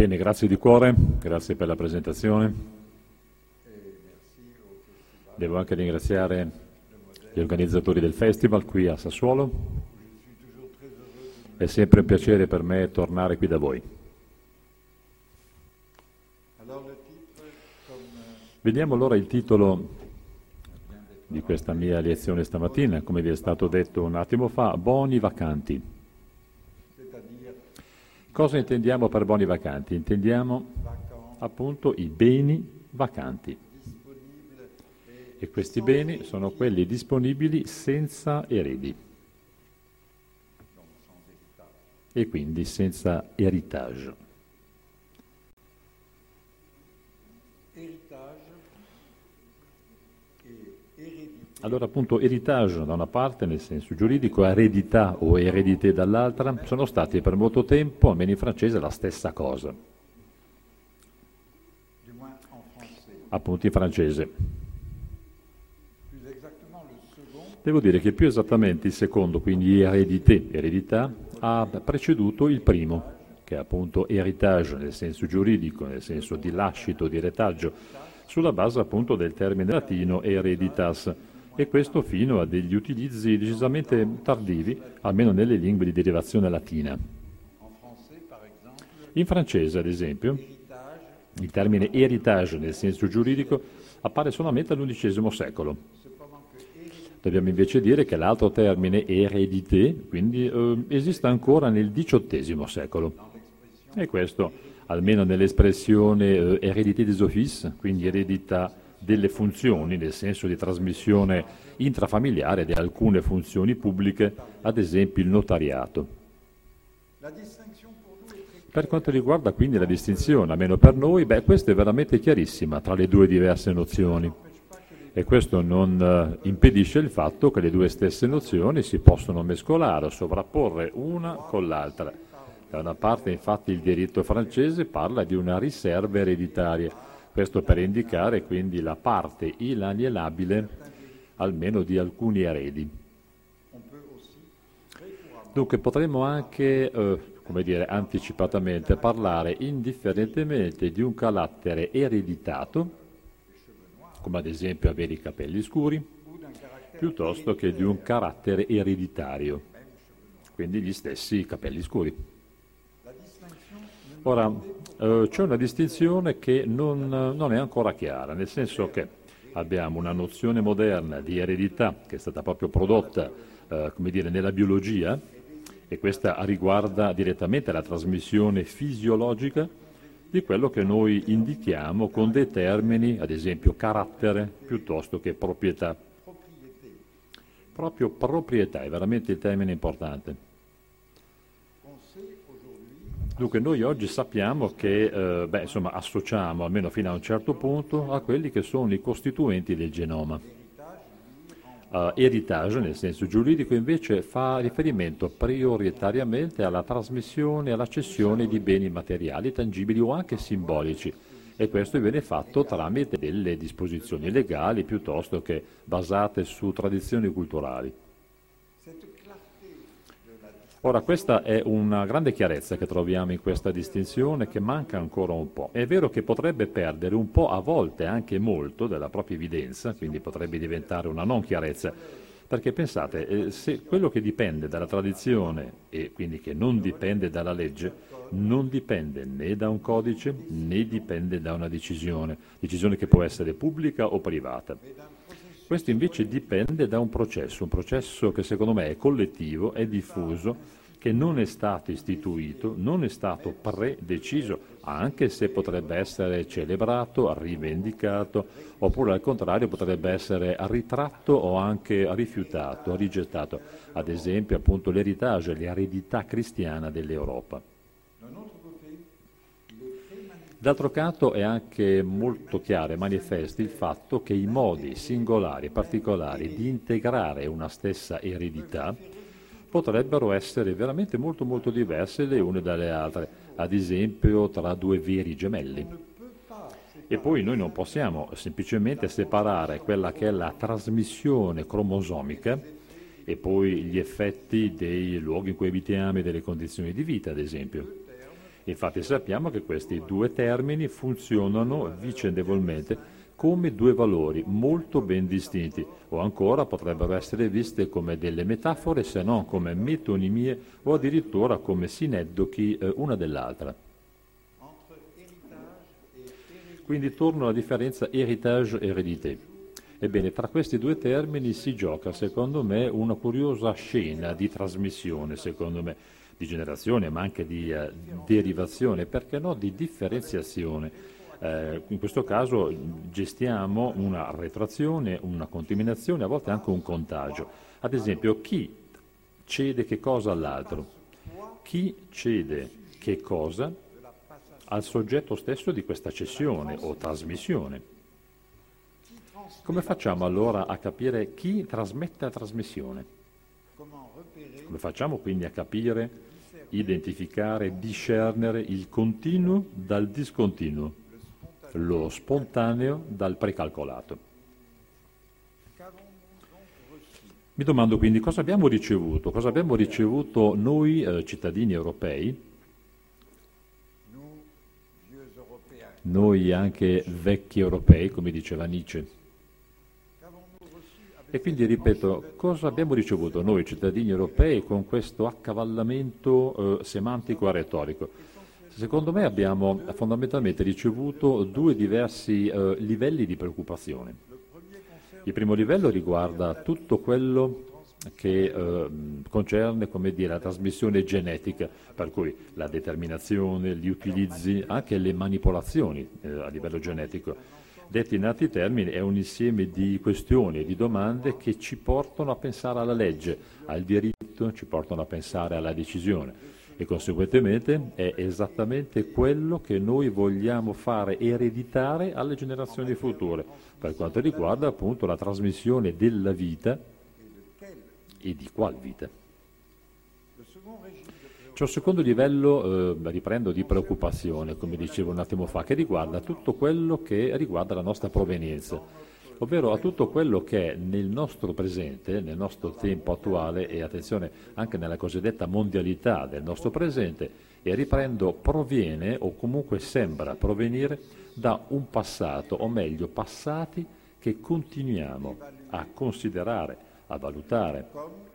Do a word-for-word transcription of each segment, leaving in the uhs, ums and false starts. Bene, grazie di cuore, grazie per la presentazione. Devo anche ringraziare gli organizzatori del festival qui a Sassuolo. È sempre un piacere per me tornare qui da voi. Vediamo allora il titolo di questa mia lezione stamattina, come vi è stato detto un attimo fa, Buoni Vacanti. Cosa intendiamo per buoni vacanti? Intendiamo appunto i beni vacanti. E questi beni sono quelli disponibili senza eredi. E quindi senza héritage. Allora appunto héritage da una parte nel senso giuridico, eredità o eredité dall'altra, sono stati per molto tempo, almeno in francese, la stessa cosa. Appunto in francese. Devo dire che più esattamente il secondo, quindi eredité, eredità, ha preceduto il primo, che è appunto héritage nel senso giuridico, nel senso di lascito, di retaggio, sulla base appunto del termine latino hereditas. E questo fino a degli utilizzi decisamente tardivi, almeno nelle lingue di derivazione latina. In francese, ad esempio, il termine héritage nel senso giuridico appare solamente all'undicesimo secolo. Dobbiamo invece dire che l'altro termine hérédité, quindi, eh, esiste ancora nel diciottesimo secolo. E questo, almeno nell'espressione eh, hérédité des offices, quindi eredità delle funzioni, nel senso di trasmissione intrafamiliare di alcune funzioni pubbliche, ad esempio il notariato. Per quanto riguarda quindi la distinzione, almeno per noi, beh, questa è veramente chiarissima tra le due diverse nozioni. E questo non eh, impedisce il fatto che le due stesse nozioni si possono mescolare o sovrapporre una con l'altra. Da una parte, infatti, il diritto francese parla di una riserva ereditaria. Questo per indicare quindi la parte inalienabile, almeno di alcuni eredi. Dunque potremmo anche, eh, come dire, anticipatamente parlare indifferentemente di un carattere ereditato, come ad esempio avere i capelli scuri, piuttosto che di un carattere ereditario, quindi gli stessi capelli scuri. Ora, eh, c'è una distinzione che non, non è ancora chiara, nel senso che abbiamo una nozione moderna di eredità che è stata proprio prodotta, eh, come dire, nella biologia, e questa riguarda direttamente la trasmissione fisiologica di quello che noi indichiamo con dei termini, ad esempio carattere, piuttosto che proprietà. Proprio proprietà è veramente il termine importante. Dunque noi oggi sappiamo che eh, beh, insomma, associamo, almeno fino a un certo punto, a quelli che sono i costituenti del genoma. Uh, héritage, nel senso giuridico, invece fa riferimento prioritariamente alla trasmissione e alla cessione di beni materiali, tangibili o anche simbolici, e questo viene fatto tramite delle disposizioni legali piuttosto che basate su tradizioni culturali. Ora, questa è una grande chiarezza che troviamo in questa distinzione, che manca ancora un po'. È vero che potrebbe perdere un po', a volte anche molto, della propria evidenza, quindi potrebbe diventare una non chiarezza, perché pensate, eh, se quello che dipende dalla tradizione e quindi che non dipende dalla legge, non dipende né da un codice né dipende da una decisione, decisione che può essere pubblica o privata. Questo invece dipende da un processo, un processo che secondo me è collettivo, è diffuso, che non è stato istituito, non è stato predeciso, anche se potrebbe essere celebrato, rivendicato, oppure al contrario potrebbe essere ritratto o anche rifiutato, rigettato. Ad esempio appunto l'héritage, l'eredità cristiana dell'Europa. D'altro canto è anche molto chiaro e manifesto il fatto che i modi singolari e particolari di integrare una stessa eredità potrebbero essere veramente molto molto diverse le une dalle altre, ad esempio tra due veri gemelli. E poi noi non possiamo semplicemente separare quella che è la trasmissione cromosomica e poi gli effetti dei luoghi in cui abitiamo e delle condizioni di vita, ad esempio. Infatti sappiamo che questi due termini funzionano vicendevolmente come due valori molto ben distinti, o ancora potrebbero essere viste come delle metafore, se non come metonimie o addirittura come sineddochi eh, una dell'altra. Quindi torno alla differenza héritage e eredité. Ebbene, tra questi due termini si gioca, secondo me, una curiosa scena di trasmissione, secondo me, di generazione, ma anche di eh, derivazione, perché no, di differenziazione. Eh, in questo caso gestiamo una retrazione, una contaminazione, a volte anche un contagio. Ad esempio, chi cede che cosa all'altro? Chi cede che cosa al soggetto stesso di questa cessione o trasmissione? Come facciamo allora a capire chi trasmette la trasmissione? Come facciamo quindi a capire, identificare, discernere il continuo dal discontinuo? Lo spontaneo dal precalcolato. Mi domando quindi cosa abbiamo ricevuto, cosa abbiamo ricevuto noi eh, cittadini europei, noi anche vecchi europei, come diceva Nietzsche. E quindi ripeto, cosa abbiamo ricevuto noi cittadini europei con questo accavallamento eh, semantico e retorico? Secondo me abbiamo fondamentalmente ricevuto due diversi eh, livelli di preoccupazione. Il primo livello riguarda tutto quello che eh, concerne, come dire, la trasmissione genetica, per cui la determinazione, gli utilizzi, anche le manipolazioni eh, a livello genetico. Detti in altri termini, è un insieme di questioni e di domande che ci portano a pensare alla legge, al diritto, ci portano a pensare alla decisione. E conseguentemente è esattamente quello che noi vogliamo fare ereditare alle generazioni future, per quanto riguarda appunto la trasmissione della vita e di qual vita. C'è un secondo livello, eh, riprendo, di preoccupazione, come dicevo un attimo fa, che riguarda tutto quello che riguarda la nostra provenienza, ovvero a tutto quello che è nel nostro presente, nel nostro tempo attuale e, attenzione, anche nella cosiddetta mondialità del nostro presente, e riprendo, proviene o comunque sembra provenire da un passato, o meglio passati che continuiamo a considerare, a valutare,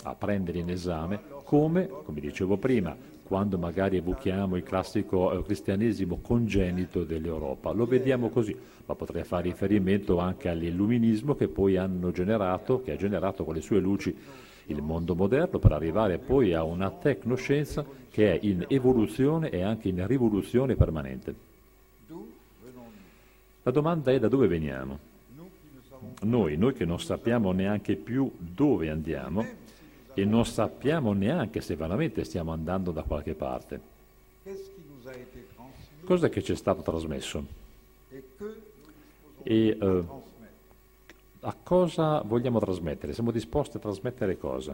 a prendere in esame come, come dicevo prima, quando magari evochiamo il classico cristianesimo congenito dell'Europa. Lo vediamo così, ma potrei fare riferimento anche all'illuminismo che poi hanno generato, che ha generato con le sue luci il mondo moderno, per arrivare poi a una tecnoscienza che è in evoluzione e anche in rivoluzione permanente. La domanda è: da dove veniamo? Noi, noi che non sappiamo neanche più dove andiamo, e non sappiamo neanche se veramente stiamo andando da qualche parte. Cosa che ci è stato trasmesso? E eh, a cosa vogliamo trasmettere? Siamo disposti a trasmettere cosa?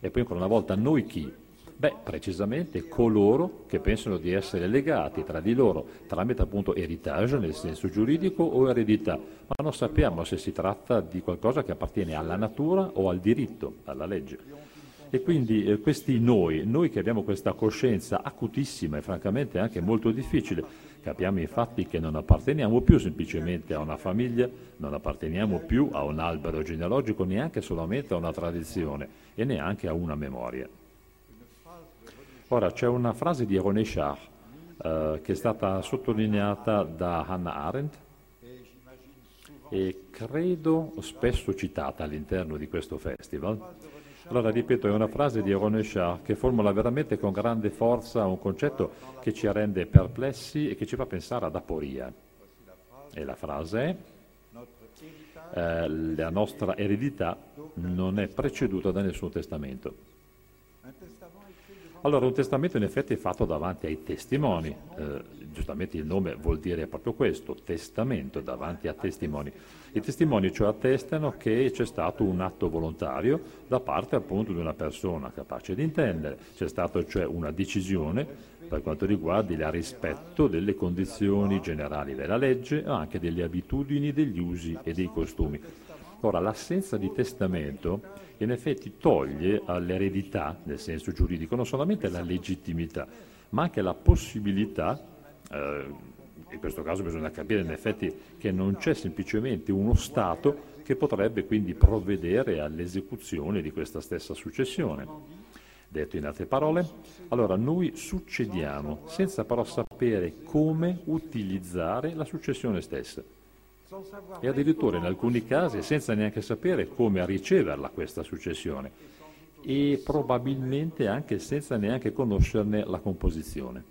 E poi ancora una volta, noi chi? Beh, precisamente coloro che pensano di essere legati tra di loro tramite appunto héritage nel senso giuridico o eredità, ma non sappiamo se si tratta di qualcosa che appartiene alla natura o al diritto, alla legge. E quindi eh, questi noi, noi che abbiamo questa coscienza acutissima e francamente anche molto difficile, capiamo infatti che non apparteniamo più semplicemente a una famiglia, non apparteniamo più a un albero genealogico, neanche solamente a una tradizione e neanche a una memoria. Ora, c'è una frase di René Char eh, che è stata sottolineata da Hannah Arendt e credo spesso citata all'interno di questo festival. Allora, ripeto, è una frase di René Char che formula veramente con grande forza un concetto che ci rende perplessi e che ci fa pensare ad aporia. E la frase è: eh, la nostra eredità non è preceduta da nessun testamento. Allora, un testamento in effetti è fatto davanti ai testimoni, eh, giustamente il nome vuol dire proprio questo, testamento, davanti a testimoni. I testimoni cioè attestano che c'è stato un atto volontario da parte appunto di una persona capace di intendere, c'è stata cioè una decisione per quanto riguarda il rispetto delle condizioni generali della legge, ma anche delle abitudini, degli usi e dei costumi. Ora, l'assenza di testamento in effetti toglie all'eredità, nel senso giuridico, non solamente la legittimità, ma anche la possibilità, eh, in questo caso bisogna capire in effetti che non c'è semplicemente uno Stato che potrebbe quindi provvedere all'esecuzione di questa stessa successione. Detto in altre parole, allora noi succediamo senza però sapere come utilizzare la successione stessa e addirittura in alcuni casi senza neanche sapere come riceverla questa successione e probabilmente anche senza neanche conoscerne la composizione.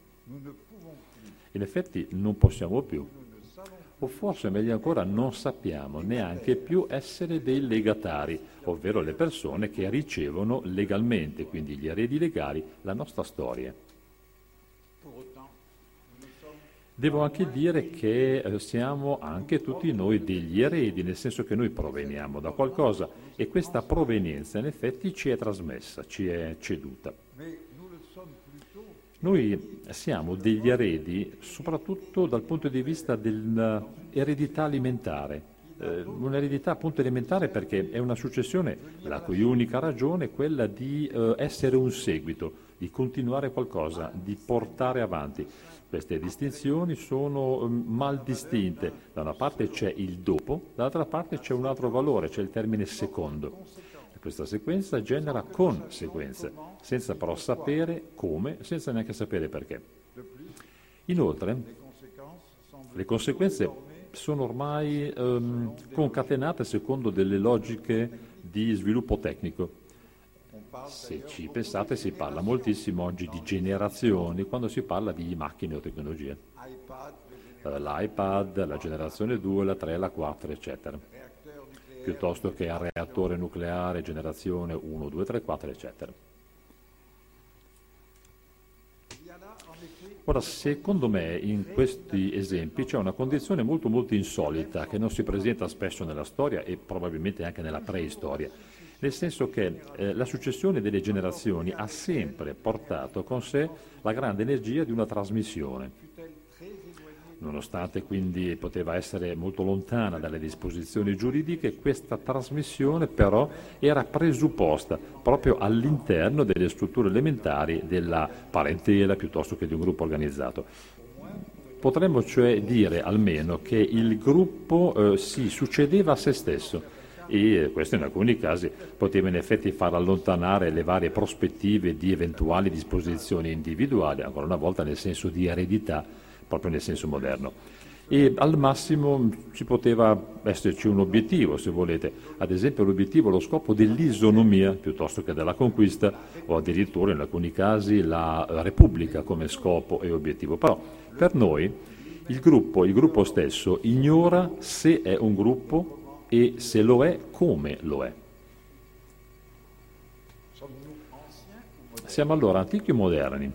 In effetti non possiamo più, o forse meglio ancora non sappiamo neanche più essere dei legatari, ovvero le persone che ricevono legalmente, quindi gli eredi legali, la nostra storia. Devo anche dire che siamo anche tutti noi degli eredi, nel senso che noi proveniamo da qualcosa e questa provenienza in effetti ci è trasmessa, ci è ceduta. Noi siamo degli eredi soprattutto dal punto di vista dell'eredità alimentare, eh, un'eredità appunto elementare perché è una successione la cui unica ragione è quella di eh, essere un seguito, di continuare qualcosa, di portare avanti. Queste distinzioni sono mal distinte, da una parte c'è il dopo, dall'altra parte c'è un altro valore, c'è il termine secondo. Questa sequenza genera conseguenze, senza però sapere come, senza neanche sapere perché. Inoltre, le conseguenze sono ormai ehm, concatenate secondo delle logiche di sviluppo tecnico. Se ci pensate si parla moltissimo oggi di generazioni quando si parla di macchine o tecnologie. L'iPad, la generazione due, la tre, la quattro, eccetera. Piuttosto che al reattore nucleare, generazione uno, due, tre, quattro, eccetera. Ora, secondo me in questi esempi c'è una condizione molto molto insolita che non si presenta spesso nella storia e probabilmente anche nella preistoria. Nel senso che eh, la successione delle generazioni ha sempre portato con sé la grande energia di una trasmissione. Nonostante quindi poteva essere molto lontana dalle disposizioni giuridiche, questa trasmissione però era presupposta proprio all'interno delle strutture elementari della parentela piuttosto che di un gruppo organizzato. Potremmo cioè dire almeno che il gruppo eh, si succedeva a se stesso. E questo in alcuni casi poteva in effetti far allontanare le varie prospettive di eventuali disposizioni individuali, ancora una volta nel senso di eredità, proprio nel senso moderno. E al massimo ci poteva esserci un obiettivo, se volete, ad esempio l'obiettivo, lo scopo dell'isonomia piuttosto che della conquista o addirittura in alcuni casi la repubblica come scopo e obiettivo. Però per noi il gruppo, il gruppo stesso ignora se è un gruppo e se lo è, come lo è. Siamo allora antichi o moderni?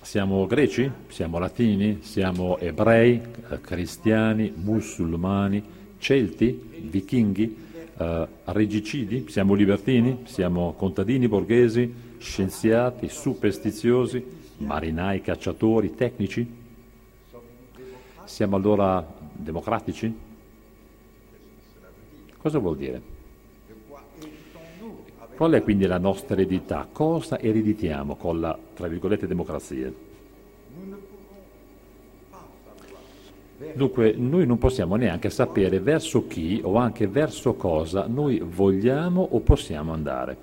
Siamo greci? Siamo latini? Siamo ebrei? Cristiani? Musulmani? Celti? Vichinghi? Eh, regicidi? Siamo libertini? Siamo contadini borghesi? Scienziati? Superstiziosi? Marinai? Cacciatori? Tecnici? Siamo allora democratici? Cosa vuol dire? Qual è quindi la nostra eredità? Cosa ereditiamo con la, tra virgolette, democrazia? Dunque, noi non possiamo neanche sapere verso chi o anche verso cosa noi vogliamo o possiamo andare.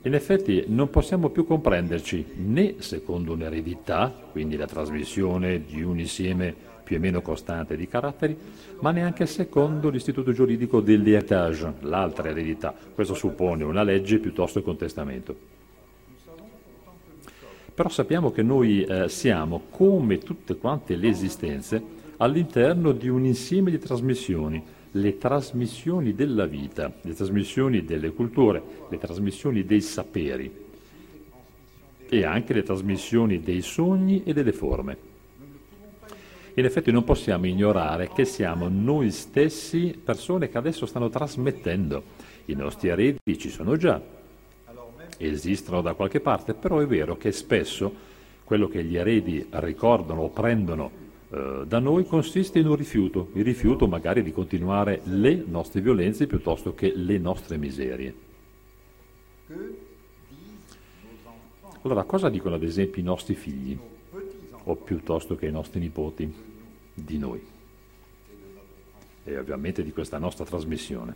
In effetti non possiamo più comprenderci né secondo un'eredità, quindi la trasmissione di un insieme più o meno costante di caratteri, ma neanche secondo l'istituto giuridico dell'héritage, l'altra eredità. Questo suppone una legge piuttosto che un testamento. Però sappiamo che noi eh, siamo, come tutte quante le esistenze, all'interno di un insieme di trasmissioni, le trasmissioni della vita, le trasmissioni delle culture, le trasmissioni dei saperi e anche le trasmissioni dei sogni e delle forme. In effetti non possiamo ignorare che siamo noi stessi persone che adesso stanno trasmettendo. I nostri eredi ci sono già, esistono da qualche parte, però è vero che spesso quello che gli eredi ricordano o prendono eh, da noi consiste in un rifiuto, il rifiuto magari di continuare le nostre violenze piuttosto che le nostre miserie. Allora, cosa dicono ad esempio i nostri figli, o piuttosto che i nostri nipoti, di noi? E ovviamente di questa nostra trasmissione.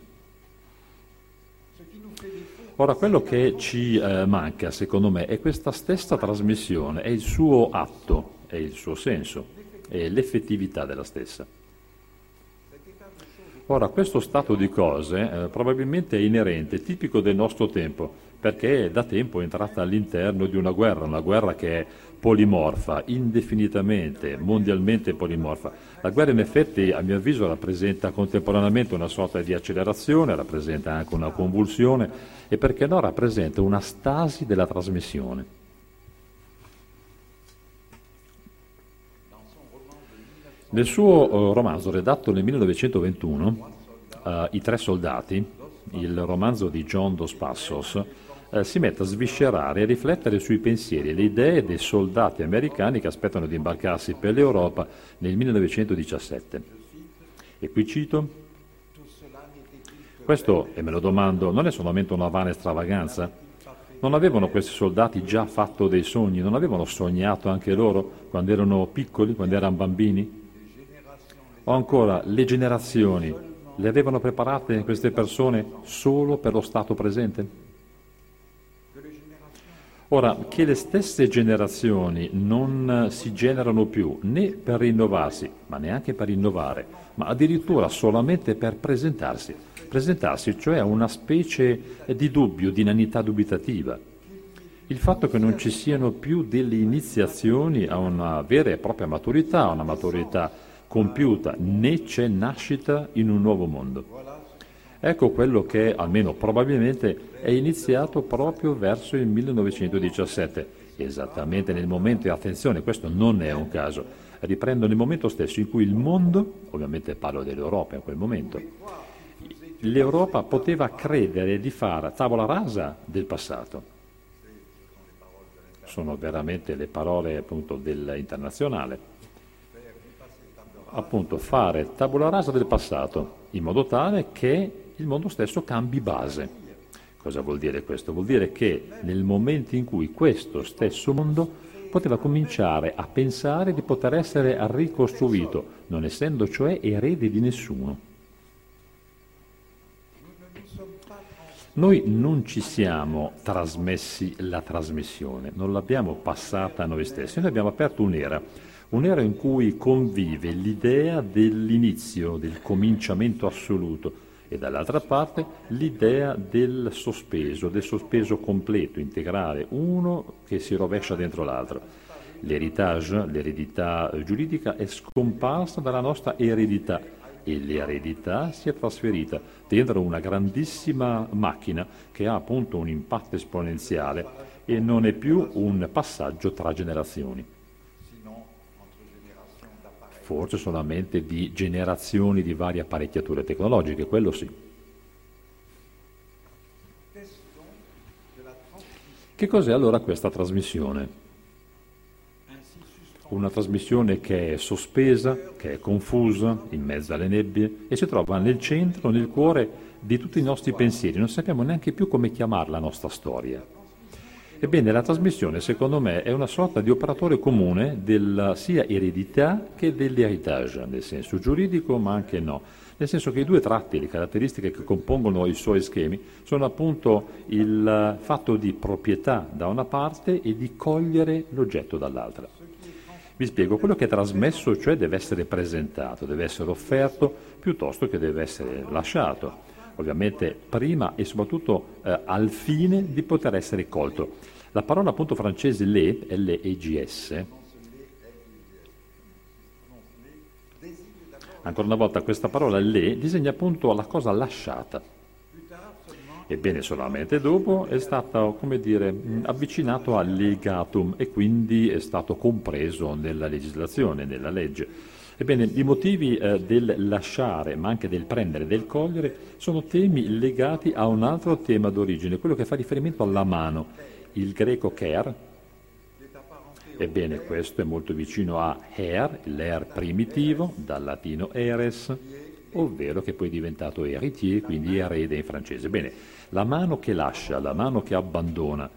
Ora, quello che ci eh, manca, secondo me, è questa stessa trasmissione, è il suo atto, è il suo senso, è l'effettività della stessa. Ora, questo stato di cose eh, probabilmente è inerente, tipico del nostro tempo, perché da tempo è entrata all'interno di una guerra, una guerra che è polimorfa, indefinitamente, mondialmente polimorfa. La guerra in effetti, a mio avviso, rappresenta contemporaneamente una sorta di accelerazione, rappresenta anche una convulsione e, perché no, rappresenta una stasi della trasmissione. Nel suo romanzo, redatto nel millenovecentoventuno, eh, I tre soldati, il romanzo di John Dos Passos, eh, si mette a sviscerare e a riflettere sui pensieri e le idee dei soldati americani che aspettano di imbarcarsi per l'Europa nel millenovecentodiciassette. E qui cito: questo, e me lo domando, non è solamente una vana stravaganza? Non avevano questi soldati già fatto dei sogni? Non avevano sognato anche loro quando erano piccoli, quando erano bambini? O ancora, le generazioni le avevano preparate queste persone solo per lo stato presente? Ora, che le stesse generazioni non si generano più né per rinnovarsi, ma neanche per innovare, ma addirittura solamente per presentarsi. Presentarsi, cioè, una specie di dubbio, di inanità dubitativa. Il fatto che non ci siano più delle iniziazioni a una vera e propria maturità, a una maturità compiuta, né c'è nascita in un nuovo mondo. Ecco quello che, almeno probabilmente, è iniziato proprio verso il millenovecentodiciassette, esattamente nel momento, e attenzione, questo non è un caso, riprendo nel momento stesso in cui il mondo, ovviamente parlo dell'Europa in quel momento, l'Europa poteva credere di fare tavola rasa del passato. Sono veramente le parole, appunto, dell'internazionale. Appunto, fare tabula rasa del passato in modo tale che il mondo stesso cambi base. Cosa vuol dire questo? Vuol dire che nel momento in cui questo stesso mondo poteva cominciare a pensare di poter essere ricostruito, non essendo cioè erede di nessuno. Noi non ci siamo trasmessi la trasmissione, non l'abbiamo passata a noi stessi, noi abbiamo aperto un'era. Un'era in cui convive l'idea dell'inizio, del cominciamento assoluto, e dall'altra parte l'idea del sospeso, del sospeso completo, integrale, uno che si rovescia dentro l'altro. L'heritage, l'eredità giuridica, è scomparsa dalla nostra eredità e l'eredità si è trasferita dentro una grandissima macchina che ha appunto un impatto esponenziale e non è più un passaggio tra generazioni. Forse solamente di generazioni di varie apparecchiature tecnologiche, quello sì. Che cos'è allora questa trasmissione? Una trasmissione che è sospesa, che è confusa, in mezzo alle nebbie, e si trova nel centro, nel cuore di tutti i nostri pensieri. Non sappiamo neanche più come chiamarla la nostra storia. Ebbene, la trasmissione, secondo me, è una sorta di operatore comune della sia eredità che dell'heritage, nel senso giuridico, ma anche no. Nel senso che i due tratti, le caratteristiche che compongono i suoi schemi, sono appunto il fatto di proprietà da una parte e di cogliere l'oggetto dall'altra. Vi spiego, quello che è trasmesso, cioè, deve essere presentato, deve essere offerto, piuttosto che deve essere lasciato. Ovviamente prima e soprattutto eh, al fine di poter essere colto. La parola appunto francese le, L E G S, ancora una volta questa parola le disegna appunto la cosa lasciata. Ebbene, solamente dopo è stato, come dire, avvicinato al legatum e quindi è stato compreso nella legislazione, nella legge. Ebbene, i motivi eh, del lasciare, ma anche del prendere, del cogliere, sono temi legati a un altro tema d'origine, quello che fa riferimento alla mano, il greco ker. Ebbene, questo è molto vicino a her, l'er primitivo, dal latino eres, ovvero che poi è diventato héritier, quindi erede in francese. Bene, la mano che lascia, la mano che abbandona.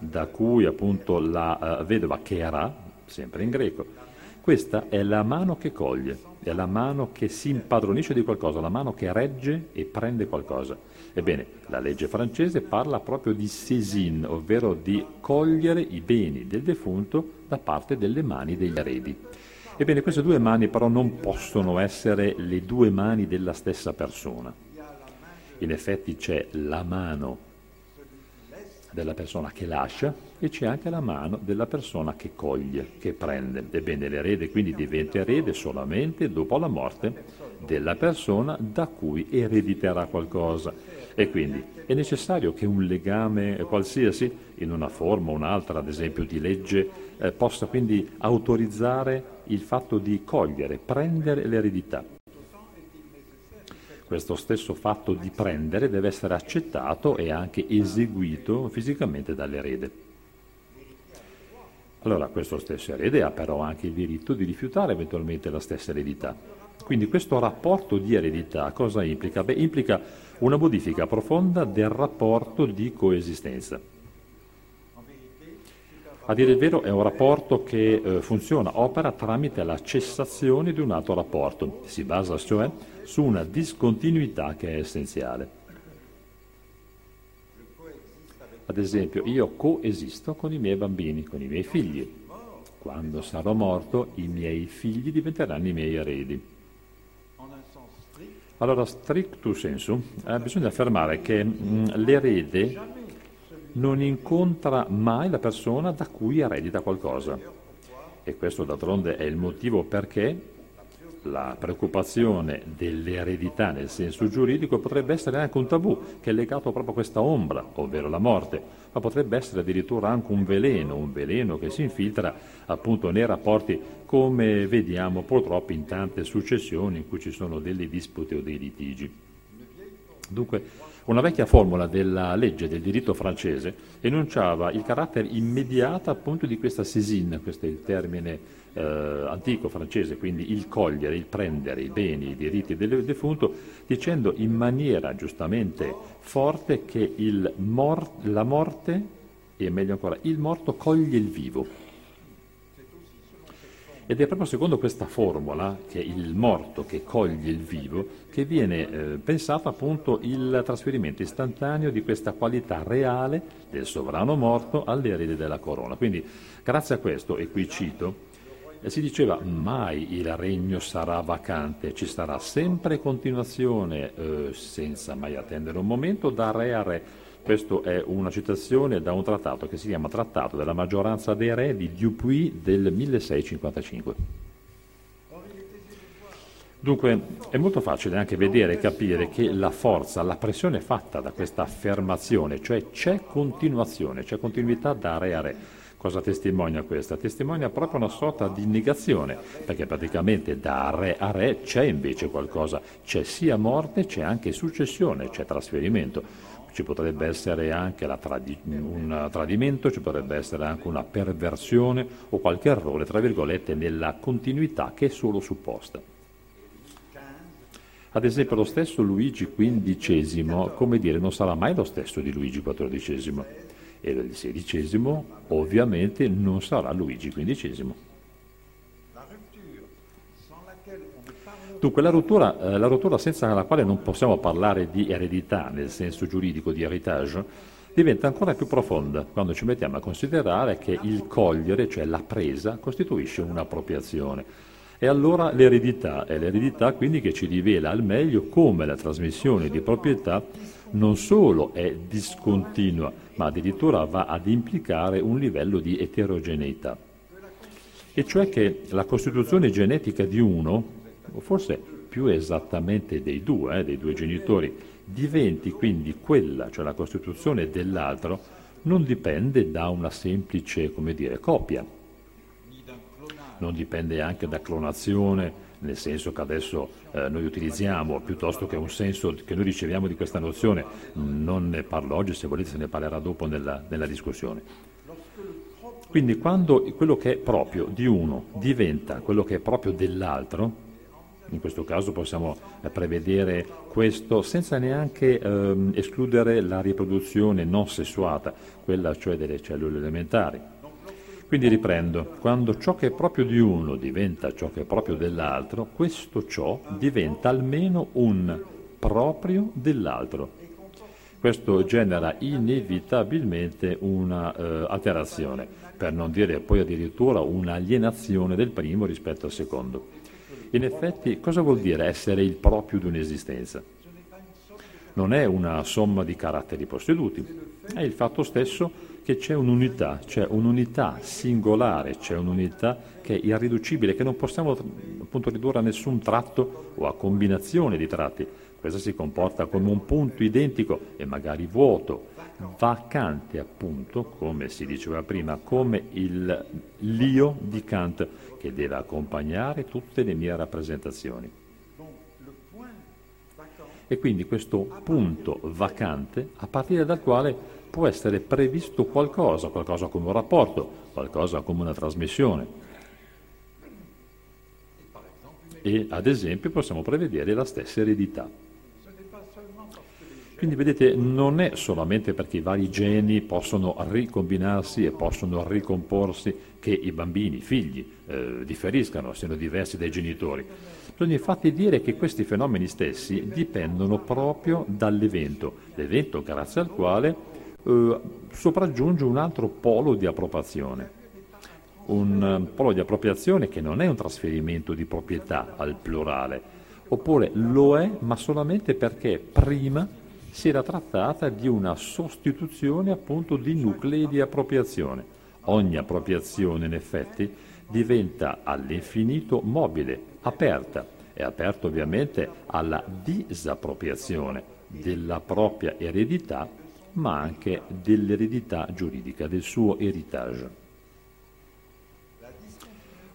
da cui appunto la uh, vedova chera, sempre in greco, questa è la mano che coglie, è la mano che si impadronisce di qualcosa, la mano che regge e prende qualcosa. Ebbene, la legge francese parla proprio di saisine, ovvero di cogliere i beni del defunto da parte delle mani degli eredi. Ebbene, queste due mani però non possono essere le due mani della stessa persona. In effetti c'è la mano della persona che lascia e c'è anche la mano della persona che coglie, che prende. Ebbene, l'erede quindi diventa erede solamente dopo la morte della persona da cui erediterà qualcosa. E quindi è necessario che un legame qualsiasi, in una forma o un'altra, ad esempio di legge, eh, possa quindi autorizzare il fatto di cogliere, prendere l'eredità. Questo stesso fatto di prendere deve essere accettato e anche eseguito fisicamente dall'erede. Allora, questo stesso erede ha però anche il diritto di rifiutare eventualmente la stessa eredità. Quindi questo rapporto di eredità cosa implica? Beh, implica una modifica profonda del rapporto di coesistenza. A dire il vero è un rapporto che eh, funziona, opera tramite la cessazione di un altro rapporto, si basa cioè su una discontinuità che è essenziale. Ad esempio, io coesisto con i miei bambini, con i miei figli. Quando sarò morto, i miei figli diventeranno i miei eredi. Allora, stricto sensu, eh, bisogna affermare che mh, l'erede non incontra mai la persona da cui eredita qualcosa. E questo d'altronde è il motivo perché la preoccupazione dell'eredità nel senso giuridico potrebbe essere anche un tabù che è legato proprio a questa ombra, ovvero la morte, ma potrebbe essere addirittura anche un veleno, un veleno che si infiltra appunto nei rapporti, come vediamo purtroppo in tante successioni in cui ci sono delle dispute o dei litigi. Dunque, una vecchia formula della legge del diritto francese enunciava il carattere immediato appunto di questa saisine, questo è il termine eh, antico francese, quindi il cogliere, il prendere i beni, i diritti del defunto, dicendo in maniera giustamente forte che il mor- la morte, e meglio ancora, il morto coglie il vivo. Ed è proprio secondo questa formula, che è il morto che coglie il vivo, che viene eh, pensato appunto il trasferimento istantaneo di questa qualità reale del sovrano morto all'erede della corona. Quindi, grazie a questo, e qui cito, eh, si diceva mai il regno sarà vacante, ci sarà sempre continuazione, eh, senza mai attendere un momento, da re a re. Questa è una citazione da un trattato che si chiama Trattato della maggioranza dei re di Dupuis del milleseicentocinquantacinque. Dunque è molto facile anche vedere e capire che la forza, la pressione fatta da questa affermazione, cioè c'è continuazione, c'è continuità da re a re. Cosa testimonia questa? Testimonia proprio una sorta di negazione, perché praticamente da re a re c'è invece qualcosa, c'è sia morte, c'è anche successione, c'è trasferimento. Ci potrebbe essere anche la tradi- un tradimento, ci potrebbe essere anche una perversione o qualche errore, tra virgolette, nella continuità che è solo supposta. Ad esempio lo stesso Luigi quindicesimo, come dire, non sarà mai lo stesso di Luigi quattordicesimo, e il sedicesimo ovviamente non sarà Luigi quindicesimo. Dunque la rottura, eh, la rottura senza la quale non possiamo parlare di eredità nel senso giuridico di heritage diventa ancora più profonda quando ci mettiamo a considerare che il cogliere, cioè la presa, costituisce un'appropriazione. E allora l'eredità è l'eredità quindi che ci rivela al meglio come la trasmissione di proprietà non solo è discontinua, ma addirittura va ad implicare un livello di eterogeneità. E cioè che la costituzione genetica di uno, o forse più esattamente dei due, eh, dei due genitori, diventi quindi quella, cioè la costituzione dell'altro, non dipende da una semplice, come dire, copia. Non dipende anche da clonazione, nel senso che adesso eh, noi utilizziamo, piuttosto che un senso che noi riceviamo di questa nozione. Non ne parlo oggi, se volete se ne parlerà dopo nella, nella discussione. Quindi quando quello che è proprio di uno diventa quello che è proprio dell'altro, in questo caso possiamo prevedere questo senza neanche ehm, escludere la riproduzione non sessuata, quella cioè delle cellule elementari. Quindi riprendo, quando ciò che è proprio di uno diventa ciò che è proprio dell'altro, questo ciò diventa almeno un proprio dell'altro. Questo genera inevitabilmente un'alterazione, eh, per non dire poi addirittura un'alienazione del primo rispetto al secondo. In effetti, cosa vuol dire essere il proprio di un'esistenza? Non è una somma di caratteri posseduti, è il fatto stesso che c'è un'unità, c'è un'unità singolare, c'è un'unità che è irriducibile, che non possiamo appunto ridurre a nessun tratto o a combinazione di tratti. Questa si comporta come un punto identico e magari vuoto, vacante appunto, come si diceva prima, come il l'io di Kant che deve accompagnare tutte le mie rappresentazioni. E quindi questo punto vacante a partire dal quale può essere previsto qualcosa, qualcosa come un rapporto, qualcosa come una trasmissione. E ad esempio possiamo prevedere la stessa eredità. Quindi vedete, non è solamente perché i vari geni possono ricombinarsi e possono ricomporsi che i bambini, i figli, eh, differiscano, siano diversi dai genitori. Bisogna infatti dire che questi fenomeni stessi dipendono proprio dall'evento, l'evento grazie al quale eh, sopraggiunge un altro polo di appropriazione. Un polo di appropriazione che non è un trasferimento di proprietà al plurale, oppure lo è ma solamente perché prima si era trattata di una sostituzione appunto di nuclei di appropriazione. Ogni appropriazione in effetti diventa all'infinito mobile, aperta, è aperta ovviamente alla disappropriazione della propria eredità, ma anche dell'eredità giuridica, del suo heritage.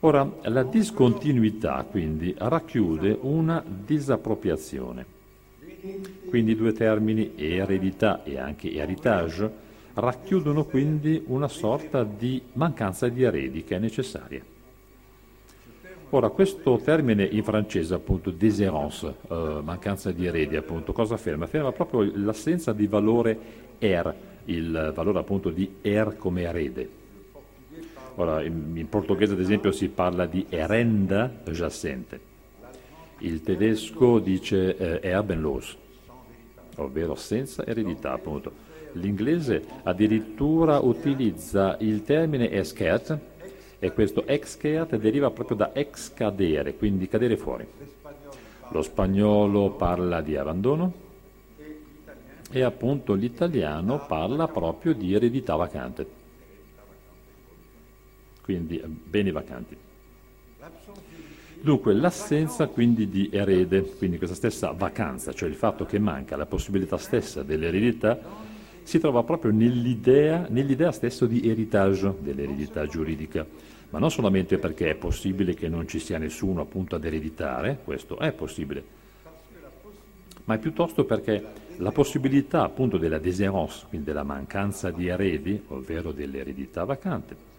Ora, la discontinuità quindi racchiude una disappropriazione. Quindi i due termini, eredità e anche heritage, racchiudono quindi una sorta di mancanza di eredi che è necessaria. Ora, questo termine in francese, appunto, déshérence, eh, mancanza di eredi, appunto, cosa afferma? Afferma proprio l'assenza di valore er, il valore appunto di er come erede. Ora, in portoghese ad esempio si parla di erenda giacente. Il tedesco dice eh, erbenlos, ovvero senza eredità appunto. L'inglese addirittura utilizza il termine excat e questo excat deriva proprio da ex cadere, quindi cadere fuori. Lo spagnolo parla di abbandono e appunto l'italiano parla proprio di eredità vacante. Quindi beni vacanti. Dunque l'assenza quindi di erede, quindi questa stessa vacanza, cioè il fatto che manca la possibilità stessa dell'eredità, si trova proprio nell'idea, nell'idea stessa di heritage, dell'eredità giuridica, ma non solamente perché è possibile che non ci sia nessuno appunto ad ereditare, questo è possibile, ma è piuttosto perché la possibilità appunto della déshérence, quindi della mancanza di eredi, ovvero dell'eredità vacante.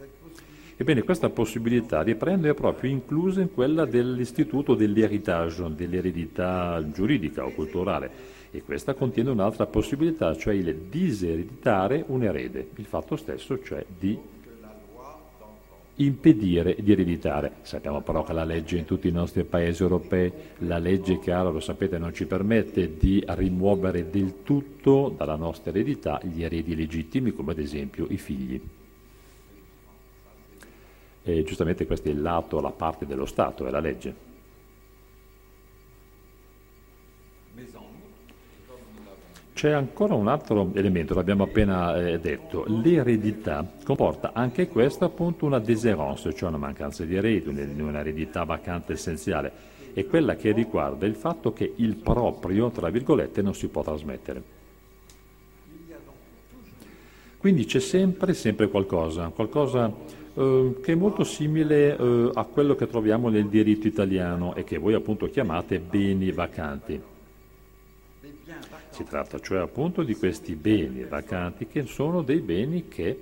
Ebbene, questa possibilità riprende proprio inclusa in quella dell'istituto dell'heritage, dell'eredità giuridica o culturale, e questa contiene un'altra possibilità, cioè il disereditare un erede, il fatto stesso cioè di impedire di ereditare. Sappiamo però che la legge in tutti i nostri paesi europei, la legge chiara, lo sapete, non ci permette di rimuovere del tutto dalla nostra eredità gli eredi legittimi, come ad esempio i figli. E giustamente questo è il lato, la parte dello Stato, è la legge. C'è ancora un altro elemento, l'abbiamo appena eh, detto, l'eredità comporta anche questa appunto una déshérence, cioè una mancanza di eredi, un'eredità vacante essenziale, è quella che riguarda il fatto che il proprio, tra virgolette, non si può trasmettere. Quindi c'è sempre, sempre qualcosa, qualcosa Eh, che è molto simile eh, a quello che troviamo nel diritto italiano e che voi appunto chiamate beni vacanti. Si tratta cioè appunto di questi beni vacanti che sono dei beni che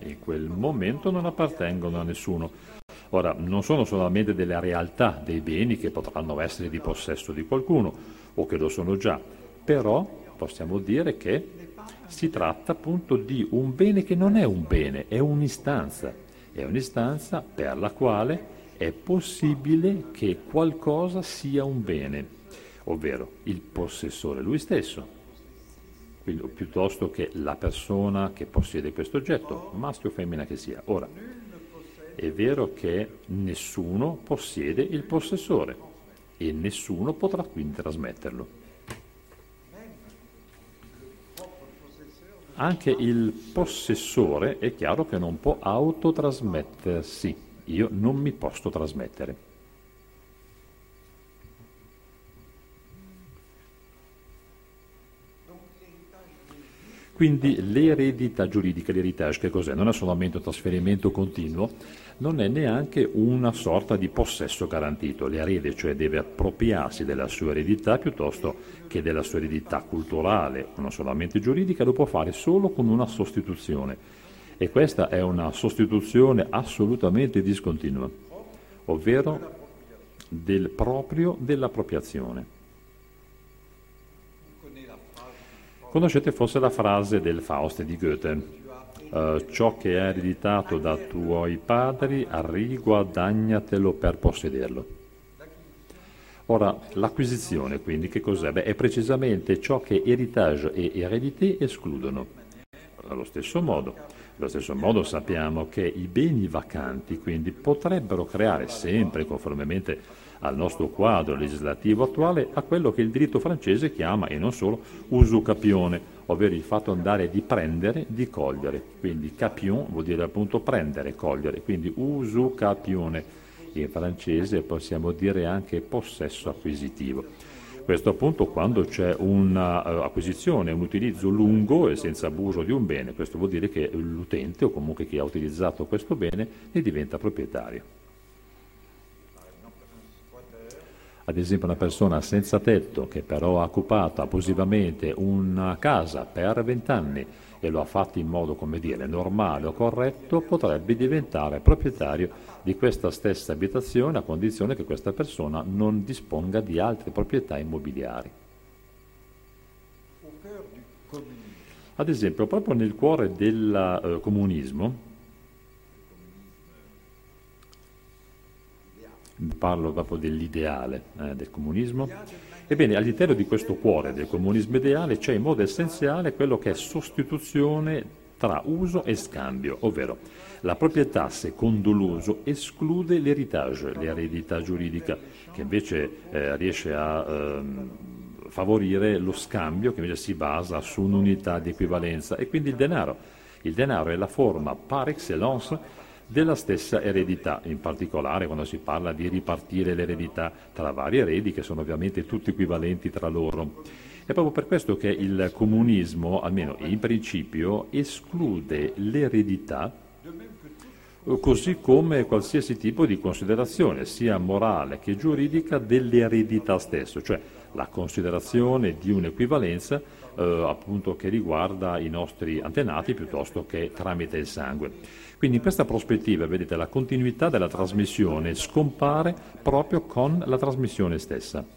in quel momento non appartengono a nessuno, Ora, non sono solamente delle realtà, dei beni che potranno essere di possesso di qualcuno o che lo sono già, però possiamo dire che si tratta appunto di un bene che non è un bene, è un'istanza, è un'istanza per la quale è possibile che qualcosa sia un bene, ovvero il possessore lui stesso, quindi, piuttosto che la persona che possiede questo oggetto, maschio o femmina che sia. Ora, è vero che nessuno possiede il possessore e nessuno potrà quindi trasmetterlo. Anche il possessore è chiaro che non può autotrasmettersi. Io non mi posso trasmettere. Quindi l'eredità giuridica, l'heritage, che cos'è? Non è solamente un trasferimento continuo, non è neanche una sorta di possesso garantito. L'erede, cioè, deve appropriarsi della sua eredità piuttosto che della sua eredità culturale, non solamente giuridica, lo può fare solo con una sostituzione. E questa è una sostituzione assolutamente discontinua, ovvero del proprio dell'appropriazione. Conoscete forse la frase del Faust di Goethe, eh, ciò che hai ereditato da tuoi padri, riguadagnatelo per possederlo. Ora, l'acquisizione quindi che cos'è? Beh, è precisamente ciò che héritage e eredité escludono. Allo stesso modo, allo stesso modo sappiamo che i beni vacanti quindi potrebbero creare sempre, conformemente al nostro quadro legislativo attuale, a quello che il diritto francese chiama, e non solo, usucapione, ovvero il fatto andare di prendere, di cogliere. Quindi capion vuol dire appunto prendere, cogliere, quindi usucapione. In francese possiamo dire anche possesso acquisitivo. Questo appunto quando c'è un'acquisizione, un utilizzo lungo e senza abuso di un bene. Questo vuol dire che l'utente, o comunque chi ha utilizzato questo bene, ne diventa proprietario. Ad esempio una persona senza tetto che però ha occupato abusivamente una casa per vent'anni e lo ha fatto in modo, come dire, normale o corretto, potrebbe diventare proprietario di questa stessa abitazione a condizione che questa persona non disponga di altre proprietà immobiliari. Ad esempio, proprio nel cuore del eh, comunismo, parlo proprio dell'ideale eh, del comunismo, ebbene, all'interno di questo cuore del comunismo ideale c'è in modo essenziale quello che è sostituzione tra uso e scambio, ovvero la proprietà secondo l'uso esclude l'héritage, l'eredità giuridica, che invece eh, riesce a eh, favorire lo scambio, che invece si basa su un'unità di equivalenza, e quindi il denaro. Il denaro è la forma par excellence della stessa eredità, in particolare quando si parla di ripartire l'eredità tra vari eredi, che sono ovviamente tutti equivalenti tra loro. È proprio per questo che il comunismo, almeno in principio, esclude l'eredità, così come qualsiasi tipo di considerazione, sia morale che giuridica, dell'eredità stesso, cioè la considerazione di un'equivalenza eh, appunto che riguarda i nostri antenati piuttosto che tramite il sangue. Quindi in questa prospettiva, vedete, la continuità della trasmissione scompare proprio con la trasmissione stessa.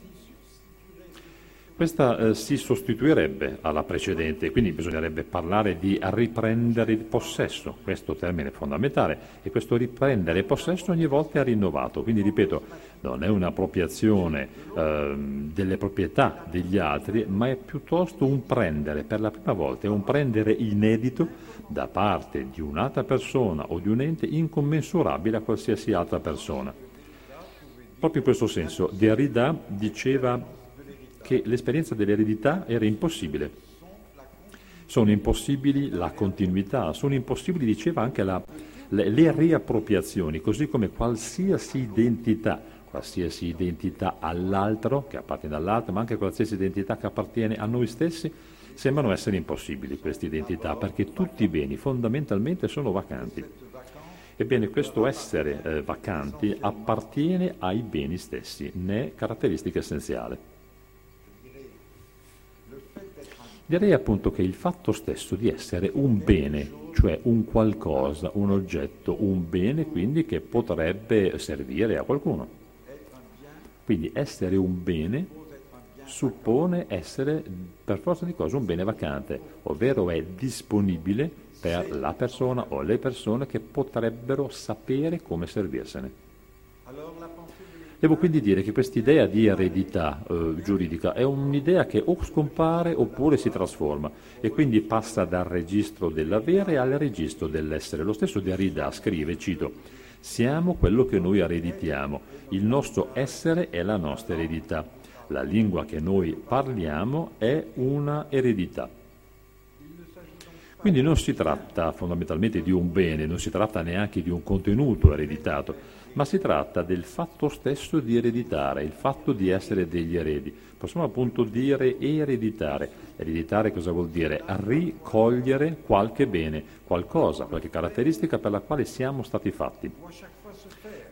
Questa eh, si sostituirebbe alla precedente, quindi bisognerebbe parlare di riprendere il possesso, questo termine fondamentale, e questo riprendere il possesso ogni volta è rinnovato. Quindi, ripeto, non è un'appropriazione eh, delle proprietà degli altri, ma è piuttosto un prendere per la prima volta, è un prendere inedito da parte di un'altra persona o di un ente incommensurabile a qualsiasi altra persona. Proprio in questo senso Derrida diceva che l'esperienza dell'eredità era impossibile. Sono impossibili la continuità, sono impossibili, diceva, anche la, le, le riappropriazioni, così come qualsiasi identità, qualsiasi identità all'altro, che appartiene all'altro, ma anche qualsiasi identità che appartiene a noi stessi, sembrano essere impossibili queste identità, perché tutti i beni fondamentalmente sono vacanti. Ebbene, questo essere eh, vacanti appartiene ai beni stessi, ne è caratteristica essenziale. Direi appunto che il fatto stesso di essere un bene, cioè un qualcosa, un oggetto, un bene quindi che potrebbe servire a qualcuno. Quindi essere un bene suppone essere per forza di cose un bene vacante, ovvero è disponibile per la persona o le persone che potrebbero sapere come servirsene. Devo quindi dire che quest'idea di eredità eh, giuridica è un'idea che o scompare oppure si trasforma e quindi passa dal registro dell'avere al registro dell'essere. Lo stesso Derrida scrive, cito, «Siamo quello che noi ereditiamo, il nostro essere è la nostra eredità, la lingua che noi parliamo è una eredità». Quindi non si tratta fondamentalmente di un bene, non si tratta neanche di un contenuto ereditato, ma si tratta del fatto stesso di ereditare, il fatto di essere degli eredi. Possiamo appunto dire ereditare. Ereditare cosa vuol dire? Ricogliere qualche bene, qualcosa, qualche caratteristica per la quale siamo stati fatti.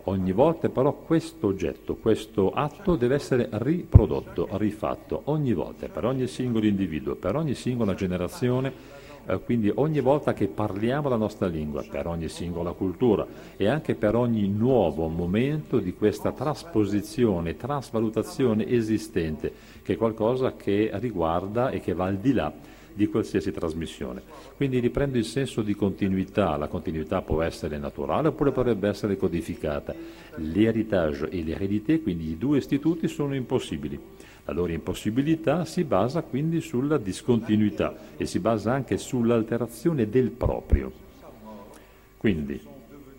Ogni volta però questo oggetto, questo atto deve essere riprodotto, rifatto, ogni volta, per ogni singolo individuo, per ogni singola generazione. Quindi ogni volta che parliamo la nostra lingua, per ogni singola cultura e anche per ogni nuovo momento di questa trasposizione, trasvalutazione esistente, che è qualcosa che riguarda e che va al di là di qualsiasi trasmissione. Quindi riprendo il senso di continuità, la continuità può essere naturale oppure potrebbe essere codificata. L'héritage e l'hérédité, quindi i due istituti, sono impossibili. La loro impossibilità si basa quindi sulla discontinuità e si basa anche sull'alterazione del proprio. Quindi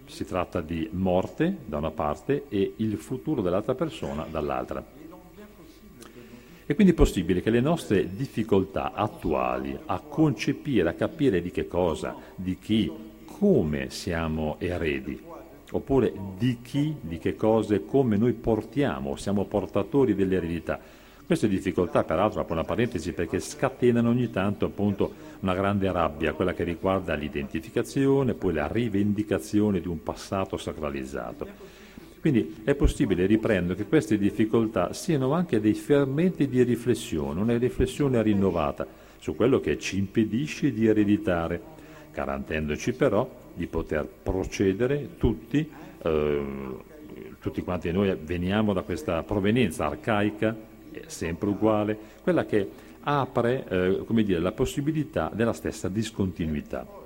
si tratta di morte da una parte e il futuro dell'altra persona dall'altra. È quindi possibile che le nostre difficoltà attuali a concepire, a capire di che cosa, di chi, come siamo eredi, oppure di chi, di che cose, come noi portiamo, siamo portatori dell'eredità. Queste difficoltà, peraltro, apro una parentesi, perché scatenano ogni tanto appunto una grande rabbia, quella che riguarda l'identificazione, poi la rivendicazione di un passato sacralizzato. Quindi è possibile, riprendo, che queste difficoltà siano anche dei fermenti di riflessione, una riflessione rinnovata su quello che ci impedisce di ereditare, garantendoci però di poter procedere tutti, eh, tutti quanti noi veniamo da questa provenienza arcaica, sempre uguale, quella che apre eh, come dire, la possibilità della stessa discontinuità.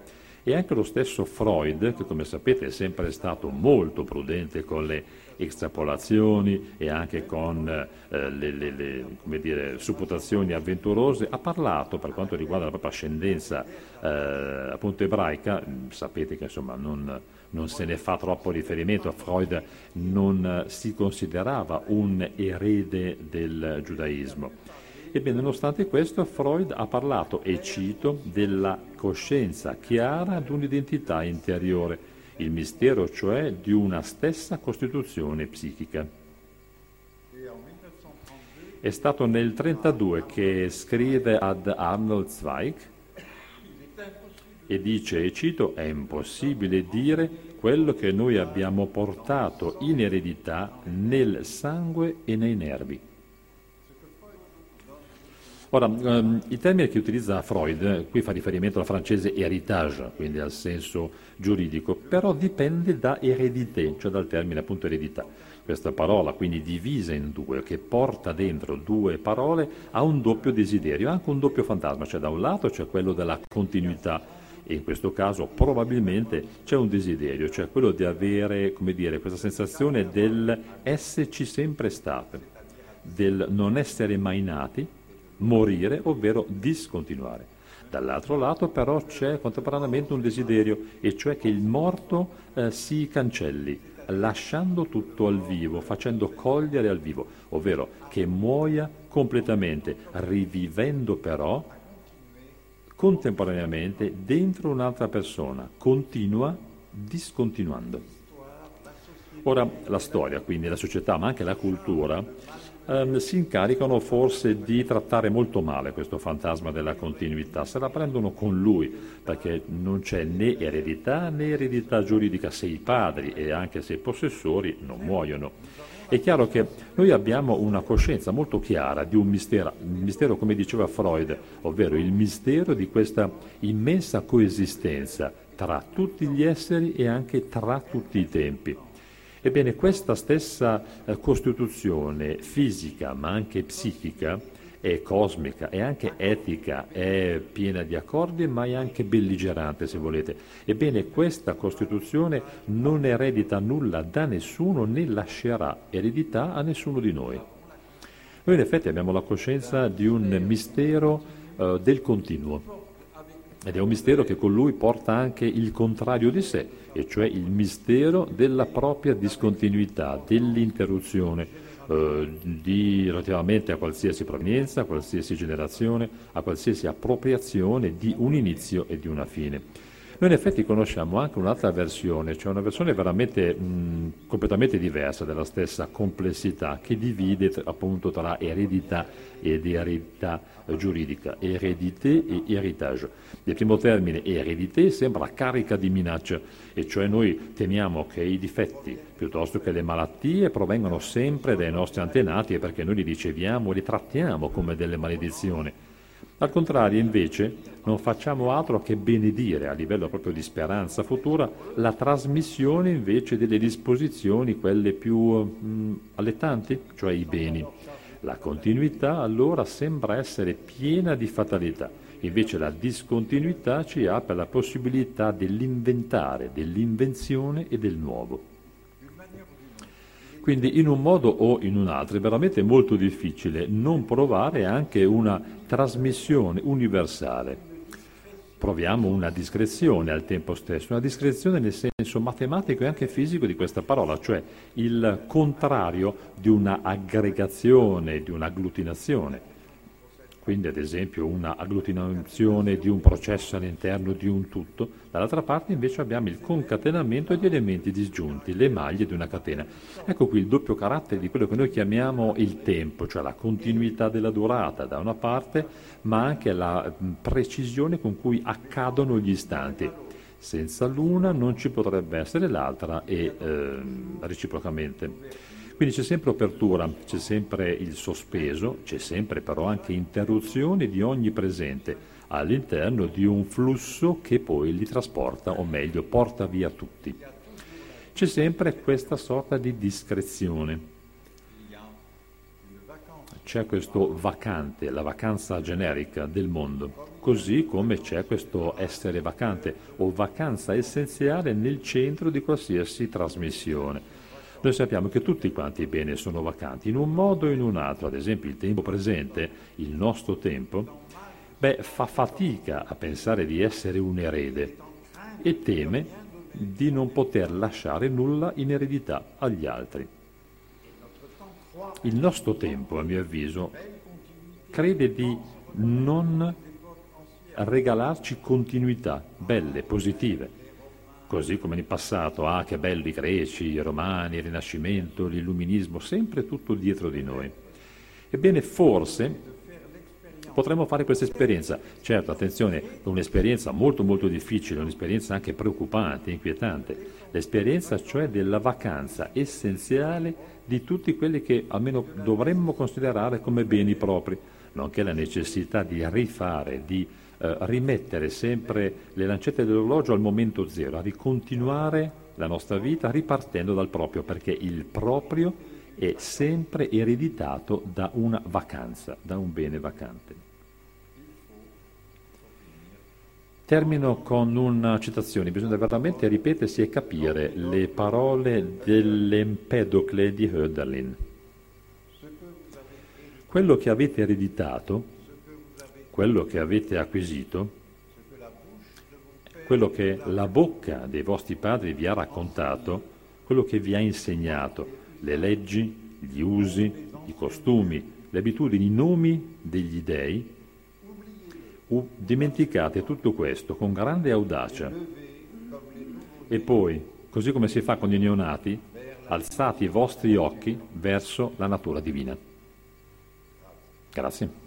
E anche lo stesso Freud, che come sapete è sempre stato molto prudente con le estrapolazioni e anche con eh, le, le, le come dire, supputazioni avventurose, ha parlato per quanto riguarda la propria ascendenza eh, appunto ebraica. Sapete che insomma non... Non se ne fa troppo riferimento, Freud non si considerava un erede del giudaismo. Ebbene, nonostante questo, Freud ha parlato, e cito, della coscienza chiara di un'identità interiore, il mistero cioè di una stessa costituzione psichica. È stato nel trentadue che scrive ad Arnold Zweig, e dice, e cito, è impossibile dire quello che noi abbiamo portato in eredità nel sangue e nei nervi. Ora, ehm, il termine che utilizza Freud, qui fa riferimento alla francese héritage, quindi al senso giuridico, però dipende da eredité, cioè dal termine appunto eredità. Questa parola quindi divisa in due, che porta dentro due parole, ha un doppio desiderio, anche un doppio fantasma, cioè da un lato c'è quello della continuità, e in questo caso probabilmente c'è un desiderio, cioè quello di avere, come dire, questa sensazione del esserci sempre stato, del non essere mai nati, morire, ovvero discontinuare. Dall'altro lato però c'è contemporaneamente un desiderio, e cioè che il morto eh, si cancelli, lasciando tutto al vivo, facendo cogliere al vivo, ovvero che muoia completamente, rivivendo però contemporaneamente dentro un'altra persona, continua, discontinuando. Ora, la storia, quindi la società, ma anche la cultura, ehm, si incaricano forse di trattare molto male questo fantasma della continuità, se la prendono con lui, perché non c'è né eredità né eredità giuridica se i padri e anche se i possessori non muoiono. È chiaro che noi abbiamo una coscienza molto chiara di un mistero, un mistero come diceva Freud, ovvero il mistero di questa immensa coesistenza tra tutti gli esseri e anche tra tutti i tempi. Ebbene, questa stessa eh, costituzione fisica ma anche psichica è cosmica, è anche etica, è piena di accordi ma è anche belligerante, se volete. Ebbene, questa Costituzione non eredita nulla da nessuno né lascerà eredità a nessuno di noi. Noi in effetti abbiamo la coscienza di un mistero eh, del continuo, ed è un mistero che con lui porta anche il contrario di sé, e cioè il mistero della propria discontinuità, dell'interruzione, Eh, di, relativamente a qualsiasi provenienza, a qualsiasi generazione, a qualsiasi appropriazione di un inizio e di una fine. Noi in effetti conosciamo anche un'altra versione, cioè una versione veramente mh, completamente diversa della stessa complessità, che divide appunto tra eredità ed eredità giuridica, eredité e héritage. Nel primo termine eredité sembra carica di minaccia, e cioè noi temiamo che i difetti piuttosto che le malattie provengano sempre dai nostri antenati, perché noi li riceviamo e li trattiamo come delle maledizioni. Al contrario, invece, non facciamo altro che benedire, a livello proprio di speranza futura, la trasmissione invece delle disposizioni, quelle più mh, allettanti, cioè i beni. La continuità allora sembra essere piena di fatalità, invece la discontinuità ci apre la possibilità dell'inventare, dell'invenzione e del nuovo. Quindi in un modo o in un altro è veramente molto difficile non provare anche una trasmissione universale. Proviamo una discrezione al tempo stesso, una discrezione nel senso matematico e anche fisico di questa parola, cioè il contrario di una aggregazione, di un'agglutinazione. Quindi ad esempio una agglutinazione di un processo all'interno di un tutto, dall'altra parte invece abbiamo il concatenamento di elementi disgiunti, le maglie di una catena. Ecco qui il doppio carattere di quello che noi chiamiamo il tempo, cioè la continuità della durata da una parte, ma anche la precisione con cui accadono gli istanti. Senza l'una non ci potrebbe essere l'altra e eh, reciprocamente. Quindi c'è sempre apertura, c'è sempre il sospeso, c'è sempre però anche interruzione di ogni presente all'interno di un flusso che poi li trasporta, o meglio, porta via tutti. C'è sempre questa sorta di discrezione. C'è questo vacante, la vacanza generica del mondo, così come c'è questo essere vacante o vacanza essenziale nel centro di qualsiasi trasmissione. Noi sappiamo che tutti quanti i beni sono vacanti, in un modo o in un altro. Ad esempio il tempo presente, il nostro tempo, beh, fa fatica a pensare di essere un erede e teme di non poter lasciare nulla in eredità agli altri. Il nostro tempo, a mio avviso, crede di non regalarci continuità belle, positive. Così come nel passato, ah che belli i greci, i romani, il Rinascimento, l'illuminismo, sempre tutto dietro di noi. Ebbene, forse potremmo fare questa esperienza. Certo, attenzione, un'esperienza molto molto difficile, un'esperienza anche preoccupante, inquietante. L'esperienza cioè della vacanza essenziale di tutti quelli che almeno dovremmo considerare come beni propri, nonché la necessità di rifare, di rimettere sempre le lancette dell'orologio al momento zero, a ricontinuare la nostra vita ripartendo dal proprio, perché il proprio è sempre ereditato da una vacanza, da un bene vacante. Termino con una citazione, bisogna veramente ripetersi e capire le parole dell'Empedocle di Hölderlin. Quello che avete ereditato, quello che avete acquisito, quello che la bocca dei vostri padri vi ha raccontato, quello che vi ha insegnato, le leggi, gli usi, i costumi, le abitudini, i nomi degli dei, dimenticate tutto questo con grande audacia. E poi, così come si fa con i neonati, alzate i vostri occhi verso la natura divina. Grazie.